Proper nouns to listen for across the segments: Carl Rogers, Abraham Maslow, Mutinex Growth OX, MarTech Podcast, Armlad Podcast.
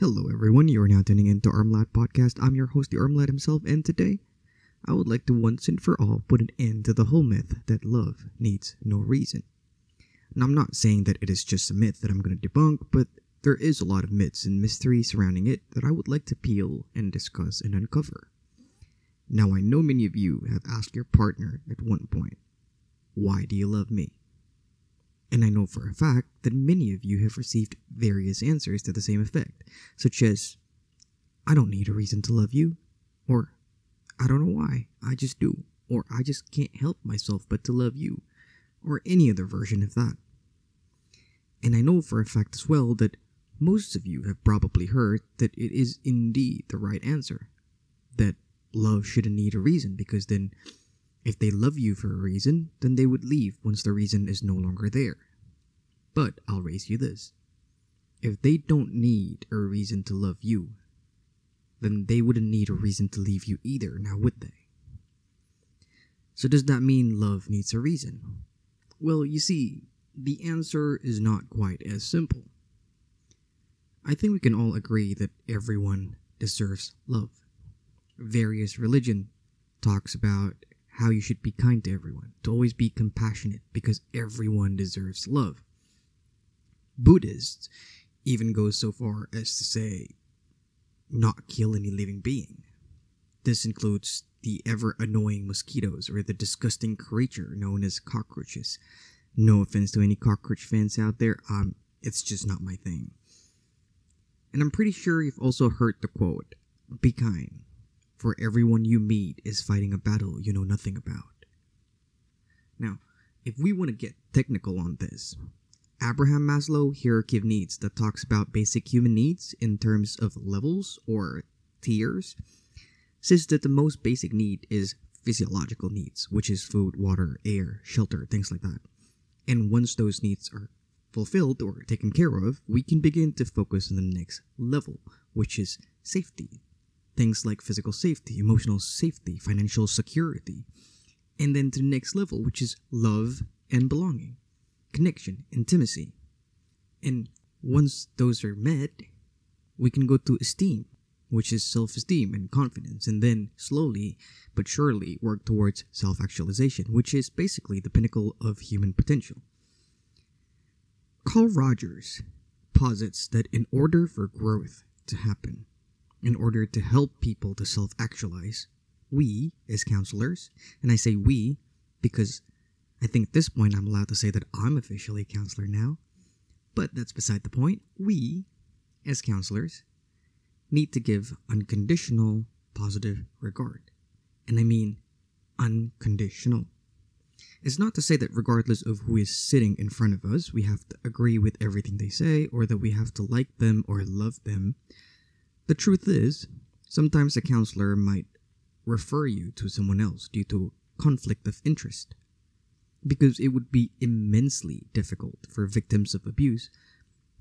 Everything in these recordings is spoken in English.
Hello everyone, you are now tuning into Armlad Podcast. I'm your host, the Armlad himself, and today I would like to once and for all put an end to the whole myth that love needs no reason. Now I'm not saying that it is just a myth that I'm going to debunk, but there is a lot of myths and mystery surrounding it that I would like to peel and discuss and uncover. Now I know many of you have asked your partner at one point, "Why do you love me?" And I know for a fact that many of you have received various answers to the same effect, such as, "I don't need a reason to love you," or, "I don't know why, I just do," or, "I just can't help myself but to love you," or any other version of that. And I know for a fact as well that most of you have probably heard that it is indeed the right answer, that love shouldn't need a reason, because then if they love you for a reason, then they would leave once the reason is no longer there. But I'll raise you this. If they don't need a reason to love you, then they wouldn't need a reason to leave you either, now would they? So does that mean love needs a reason? Well, you see, the answer is not quite as simple. I think we can all agree that everyone deserves love. Various religion talks about how you should be kind to everyone, to always be compassionate, because everyone deserves love. Buddhists even go so far as to say, not kill any living being. This includes the ever-annoying mosquitoes, or the disgusting creature known as cockroaches. No offense to any cockroach fans out there, it's just not my thing. And I'm pretty sure you've also heard the quote, "Be kind, for everyone you meet is fighting a battle you know nothing about." Now, if we want to get technical on this, Abraham Maslow hierarchy of needs that talks about basic human needs in terms of levels or tiers says that the most basic need is physiological needs, which is food, water, air, shelter, things like that. And once those needs are fulfilled or taken care of, we can begin to focus on the next level, which is safety. Things like physical safety, emotional safety, financial security. And then to the next level, which is love and belonging, connection, intimacy. And once those are met, we can go to esteem, which is self-esteem and confidence. And then slowly but surely work towards self-actualization, which is basically the pinnacle of human potential. Carl Rogers posits that in order for growth to happen, in order to help people to self-actualize, we, as counselors, and I say we because I think at this point I'm allowed to say that I'm officially a counselor now, but that's beside the point. We, as counselors, need to give unconditional positive regard. And I mean unconditional. It's not to say that regardless of who is sitting in front of us, we have to agree with everything they say, or that we have to like them or love them. The truth is, sometimes a counselor might refer you to someone else due to conflict of interest, because it would be immensely difficult for victims of abuse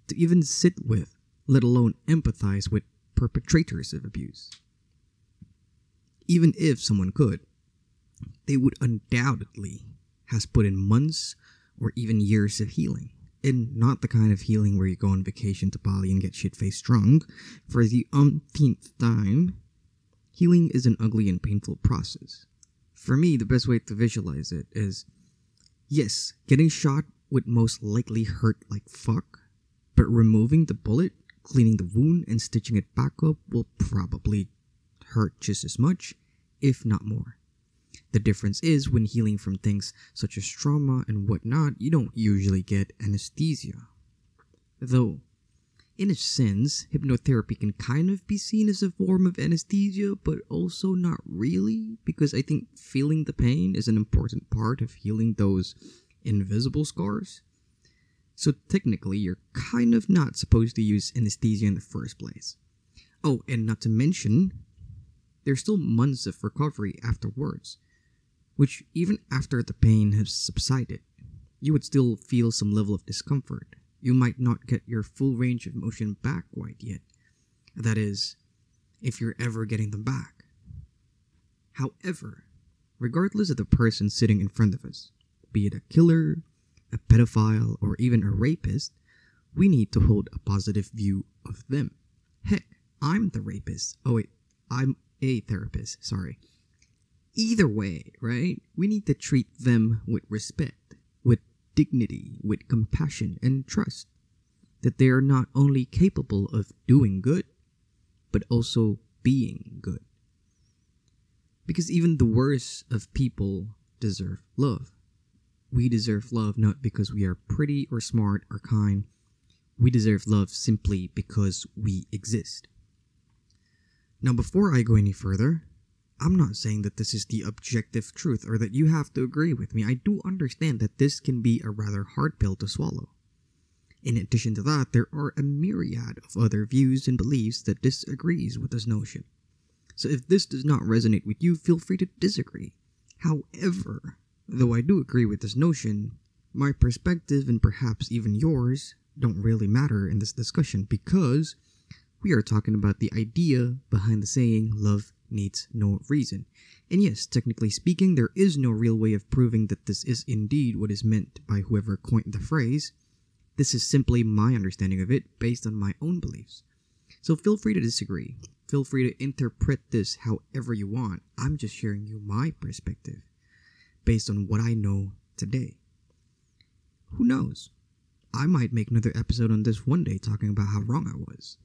to even sit with, let alone empathize with, perpetrators of abuse. Even if someone could, they would undoubtedly have put in months or even years of healing. And not the kind of healing where you go on vacation to Bali and get shit-faced drunk for the umpteenth time. Healing is an ugly and painful process. For me, the best way to visualize it is, yes, getting shot would most likely hurt like fuck, but removing the bullet, cleaning the wound, and stitching it back up will probably hurt just as much, if not more. The difference is, when healing from things such as trauma and whatnot, you don't usually get anesthesia. Though, in a sense, hypnotherapy can kind of be seen as a form of anesthesia, but also not really, because I think feeling the pain is an important part of healing those invisible scars. So technically, you're kind of not supposed to use anesthesia in the first place. Oh, and not to mention, there's still months of recovery afterwards, which even after the pain has subsided, you would still feel some level of discomfort. You might not get your full range of motion back quite yet. That is, if you're ever getting them back. However, regardless of the person sitting in front of us, be it a killer, a pedophile, or even a rapist, we need to hold a positive view of them. Hey, I'm the rapist. Oh, wait. I'm a therapist. Sorry. Either way, right? We need to treat them with respect, with dignity, with compassion, and trust. That they are not only capable of doing good, but also being good. Because even the worst of people deserve love. We deserve love not because we are pretty or smart or kind. We deserve love simply because we exist. Now, before I go any further, I'm not saying that this is the objective truth or that you have to agree with me. I do understand that this can be a rather hard pill to swallow. In addition to that, there are a myriad of other views and beliefs that disagrees with this notion. So if this does not resonate with you, feel free to disagree. However, though I do agree with this notion, my perspective and perhaps even yours don't really matter in this discussion because we are talking about the idea behind the saying, love needs no reason. And yes, technically speaking, there is no real way of proving that this is indeed what is meant by whoever coined the phrase. This is simply my understanding of it based on my own beliefs. So feel free to disagree. Feel free to interpret this however you want. I'm just sharing you my perspective based on what I know today. Who knows? I might make another episode on this one day talking about how wrong I was.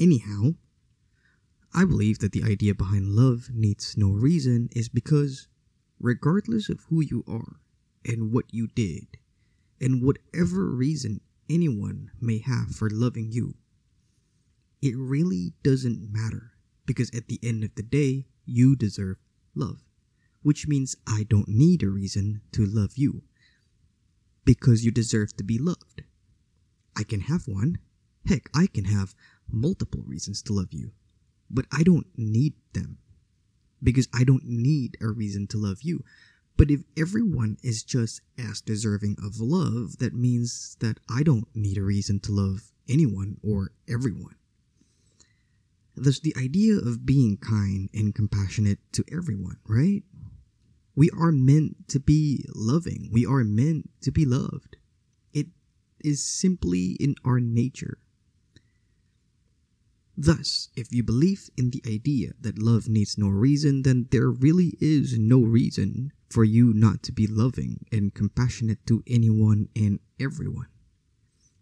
Anyhow, I believe that the idea behind love needs no reason is because regardless of who you are and what you did and whatever reason anyone may have for loving you, it really doesn't matter because at the end of the day, you deserve love, which means I don't need a reason to love you because you deserve to be loved. I can have one. Heck, I can have multiple reasons to love you. But I don't need them because I don't need a reason to love you. But if everyone is just as deserving of love, that means that I don't need a reason to love anyone or everyone. Thus, the idea of being kind and compassionate to everyone, right? We are meant to be loving. We are meant to be loved. It is simply in our nature. Thus, if you believe in the idea that love needs no reason, then there really is no reason for you not to be loving and compassionate to anyone and everyone.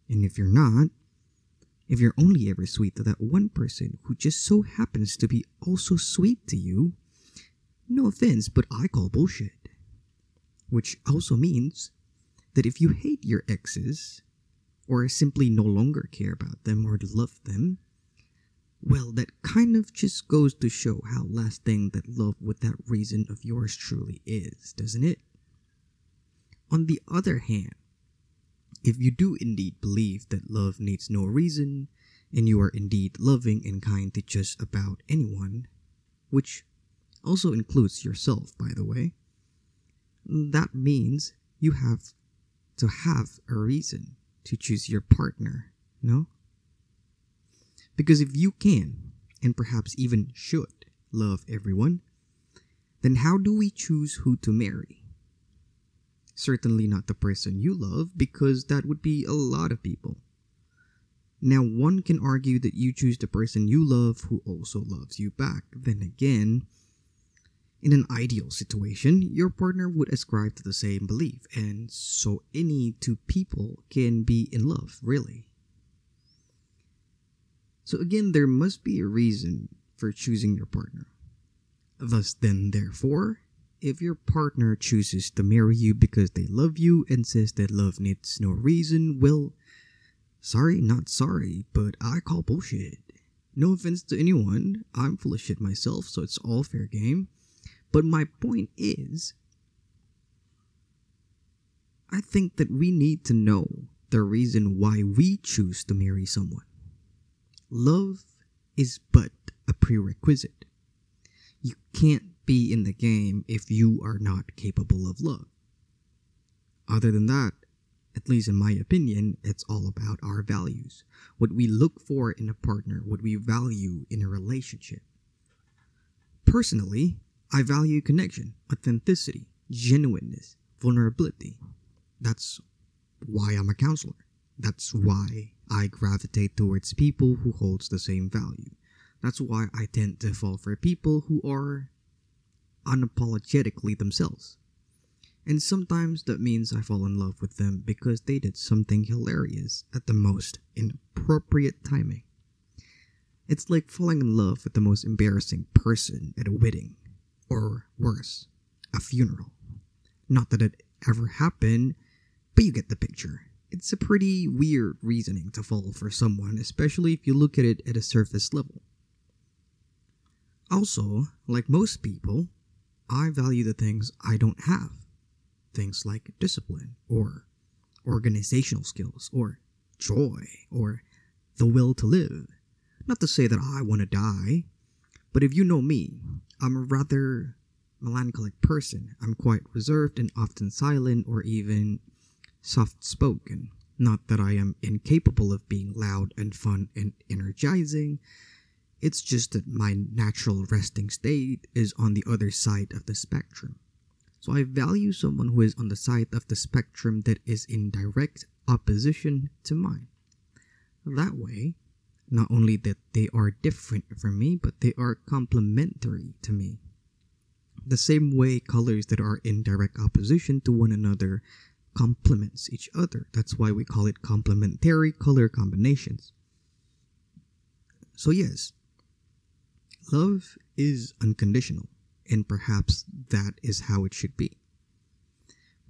And if you're not, if you're only ever sweet to that one person who just so happens to be also sweet to you, no offense, but I call bullshit. Which also means that if you hate your exes, or simply no longer care about them or love them, well, that kind of just goes to show how lasting that love with that reason of yours truly is, doesn't it? On the other hand, if you do indeed believe that love needs no reason, and you are indeed loving and kind to just about anyone, which also includes yourself, by the way, that means you have to have a reason to choose your partner, no? Because if you can, and perhaps even should, love everyone, then how do we choose who to marry? Certainly not the person you love, because that would be a lot of people. Now, one can argue that you choose the person you love who also loves you back. Then again, in an ideal situation, your partner would ascribe to the same belief, and so any two people can be in love, really. So again, there must be a reason for choosing your partner. Thus then, therefore, if your partner chooses to marry you because they love you and says that love needs no reason, well, sorry, not sorry, but I call bullshit. No offense to anyone, I'm full of shit myself, so it's all fair game. But my point is, I think that we need to know the reason why we choose to marry someone. Love is but a prerequisite. You can't be in the game if you are not capable of love. Other than that, at least in my opinion, it's all about our values. What we look for in a partner, what we value in a relationship. Personally, I value connection, authenticity, genuineness, vulnerability. That's why I'm a counselor. That's why I gravitate towards people who hold the same value. That's why I tend to fall for people who are unapologetically themselves. And sometimes that means I fall in love with them because they did something hilarious at the most inappropriate timing. It's like falling in love with the most embarrassing person at a wedding, or worse, a funeral. Not that it ever happened, but you get the picture. It's a pretty weird reasoning to fall for someone, especially if you look at it at a surface level. Also, like most people, I value the things I don't have. Things like discipline, or organizational skills, or joy, or the will to live. Not to say that I want to die, but if you know me, I'm a rather melancholic person. I'm quite reserved and often silent or even soft-spoken. Not that I am incapable of being loud and fun and energizing. It's just that my natural resting state is on the other side of the spectrum. So I value someone who is on the side of the spectrum that is in direct opposition to mine. That way, not only that they are different from me, but they are complementary to me. The same way colors that are in direct opposition to one another complements each other. That's why we call it complementary color combinations. So yes, love is unconditional. And perhaps that is how it should be.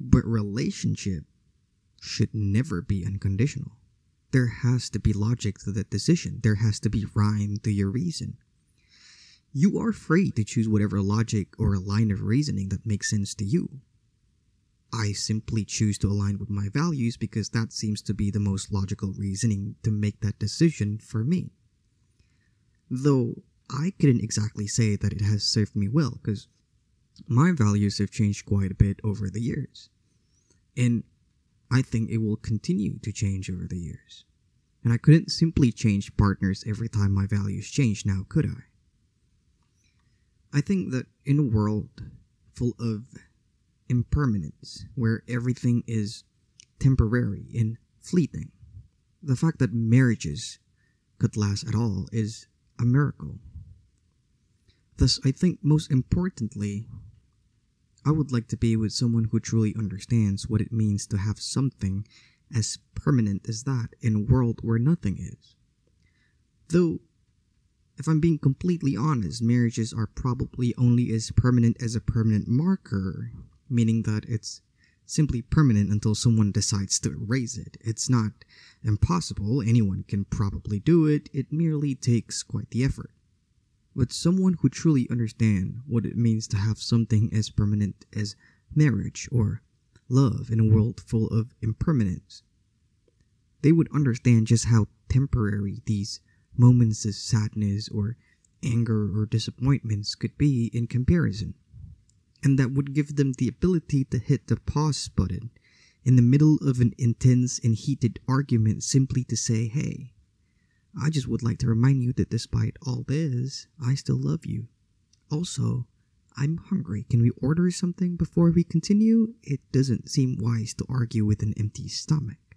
But relationship should never be unconditional. There has to be logic to that decision. There has to be rhyme to your reason. You are free to choose whatever logic or line of reasoning that makes sense to you. I simply choose to align with my values because that seems to be the most logical reasoning to make that decision for me. Though I couldn't exactly say that it has served me well, because my values have changed quite a bit over the years. And I think it will continue to change over the years. And I couldn't simply change partners every time my values change now, could I? I think that in a world full of impermanence, where everything is temporary and fleeting, the fact that marriages could last at all is a miracle. Thus, I think most importantly, I would like to be with someone who truly understands what it means to have something as permanent as that in a world where nothing is. Though, if I'm being completely honest, marriages are probably only as permanent as a permanent marker, meaning that it's simply permanent until someone decides to erase it. It's not impossible. Anyone can probably do it. It merely takes quite the effort. But someone who truly understands what it means to have something as permanent as marriage or love in a world full of impermanence, they would understand just how temporary these moments of sadness or anger or disappointments could be in comparison. And that would give them the ability to hit the pause button in the middle of an intense and heated argument simply to say, "Hey, I just would like to remind you that despite all this, I still love you. Also, I'm hungry. Can we order something before we continue? It doesn't seem wise to argue with an empty stomach."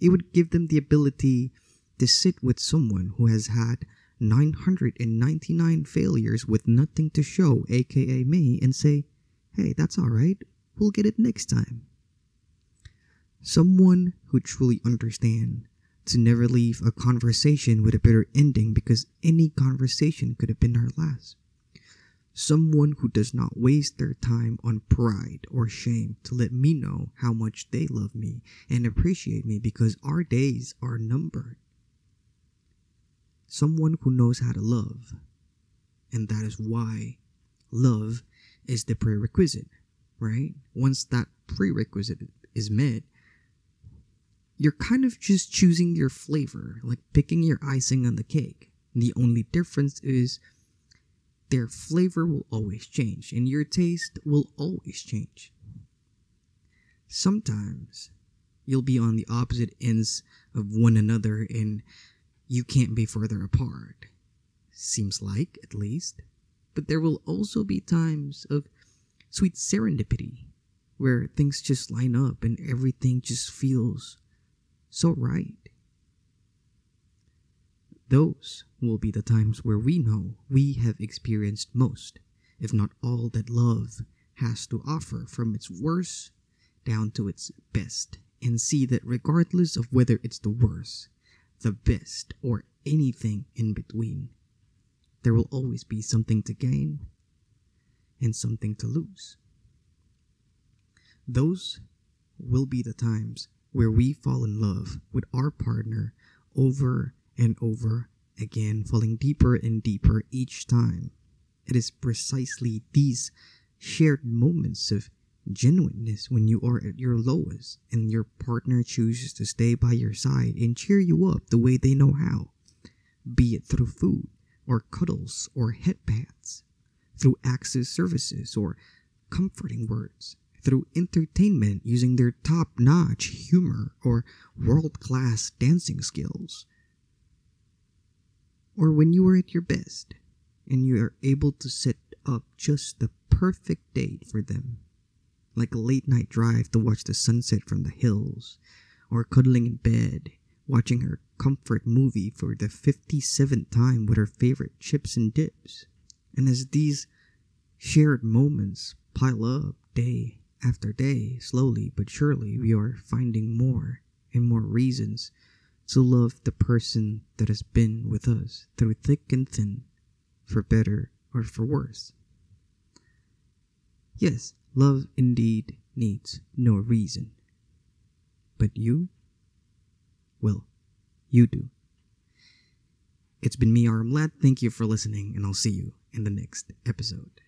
It would give them the ability to sit with someone who has had 999 failures with nothing to show, aka me, and say, "Hey, that's alright, we'll get it next time." Someone who truly understands to never leave a conversation with a bitter ending because any conversation could have been our last. Someone who does not waste their time on pride or shame to let me know how much they love me and appreciate me because our days are numbered. Someone who knows how to love. And that is why love is the prerequisite, right? Once that prerequisite is met, you're kind of just choosing your flavor, like picking your icing on the cake. And the only difference is their flavor will always change and your taste will always change. Sometimes you'll be on the opposite ends of one another and you can't be further apart. Seems like, at least. But there will also be times of sweet serendipity where things just line up and everything just feels so right. Those will be the times where we know we have experienced most, if not all that love has to offer, from its worst down to its best, and see that regardless of whether it's the worst, the best, or anything in between, there will always be something to gain and something to lose. Those will be the times where we fall in love with our partner over and over again, falling deeper and deeper each time. It is precisely these shared moments of genuineness when you are at your lowest and your partner chooses to stay by your side and cheer you up the way they know how, be it through food or cuddles or head pats, through acts of services or comforting words, through entertainment using their top-notch humor or world-class dancing skills, or when you are at your best and you are able to set up just the perfect date for them, like a late-night drive to watch the sunset from the hills, or cuddling in bed, watching her comfort movie for the 57th time with her favorite chips and dips. And as these shared moments pile up day after day, slowly but surely we are finding more and more reasons to love the person that has been with us through thick and thin, for better or for worse. Yes, love indeed needs no reason. But you? Well, you do. It's been me, Armlad. Thank you for listening, and I'll see you in the next episode.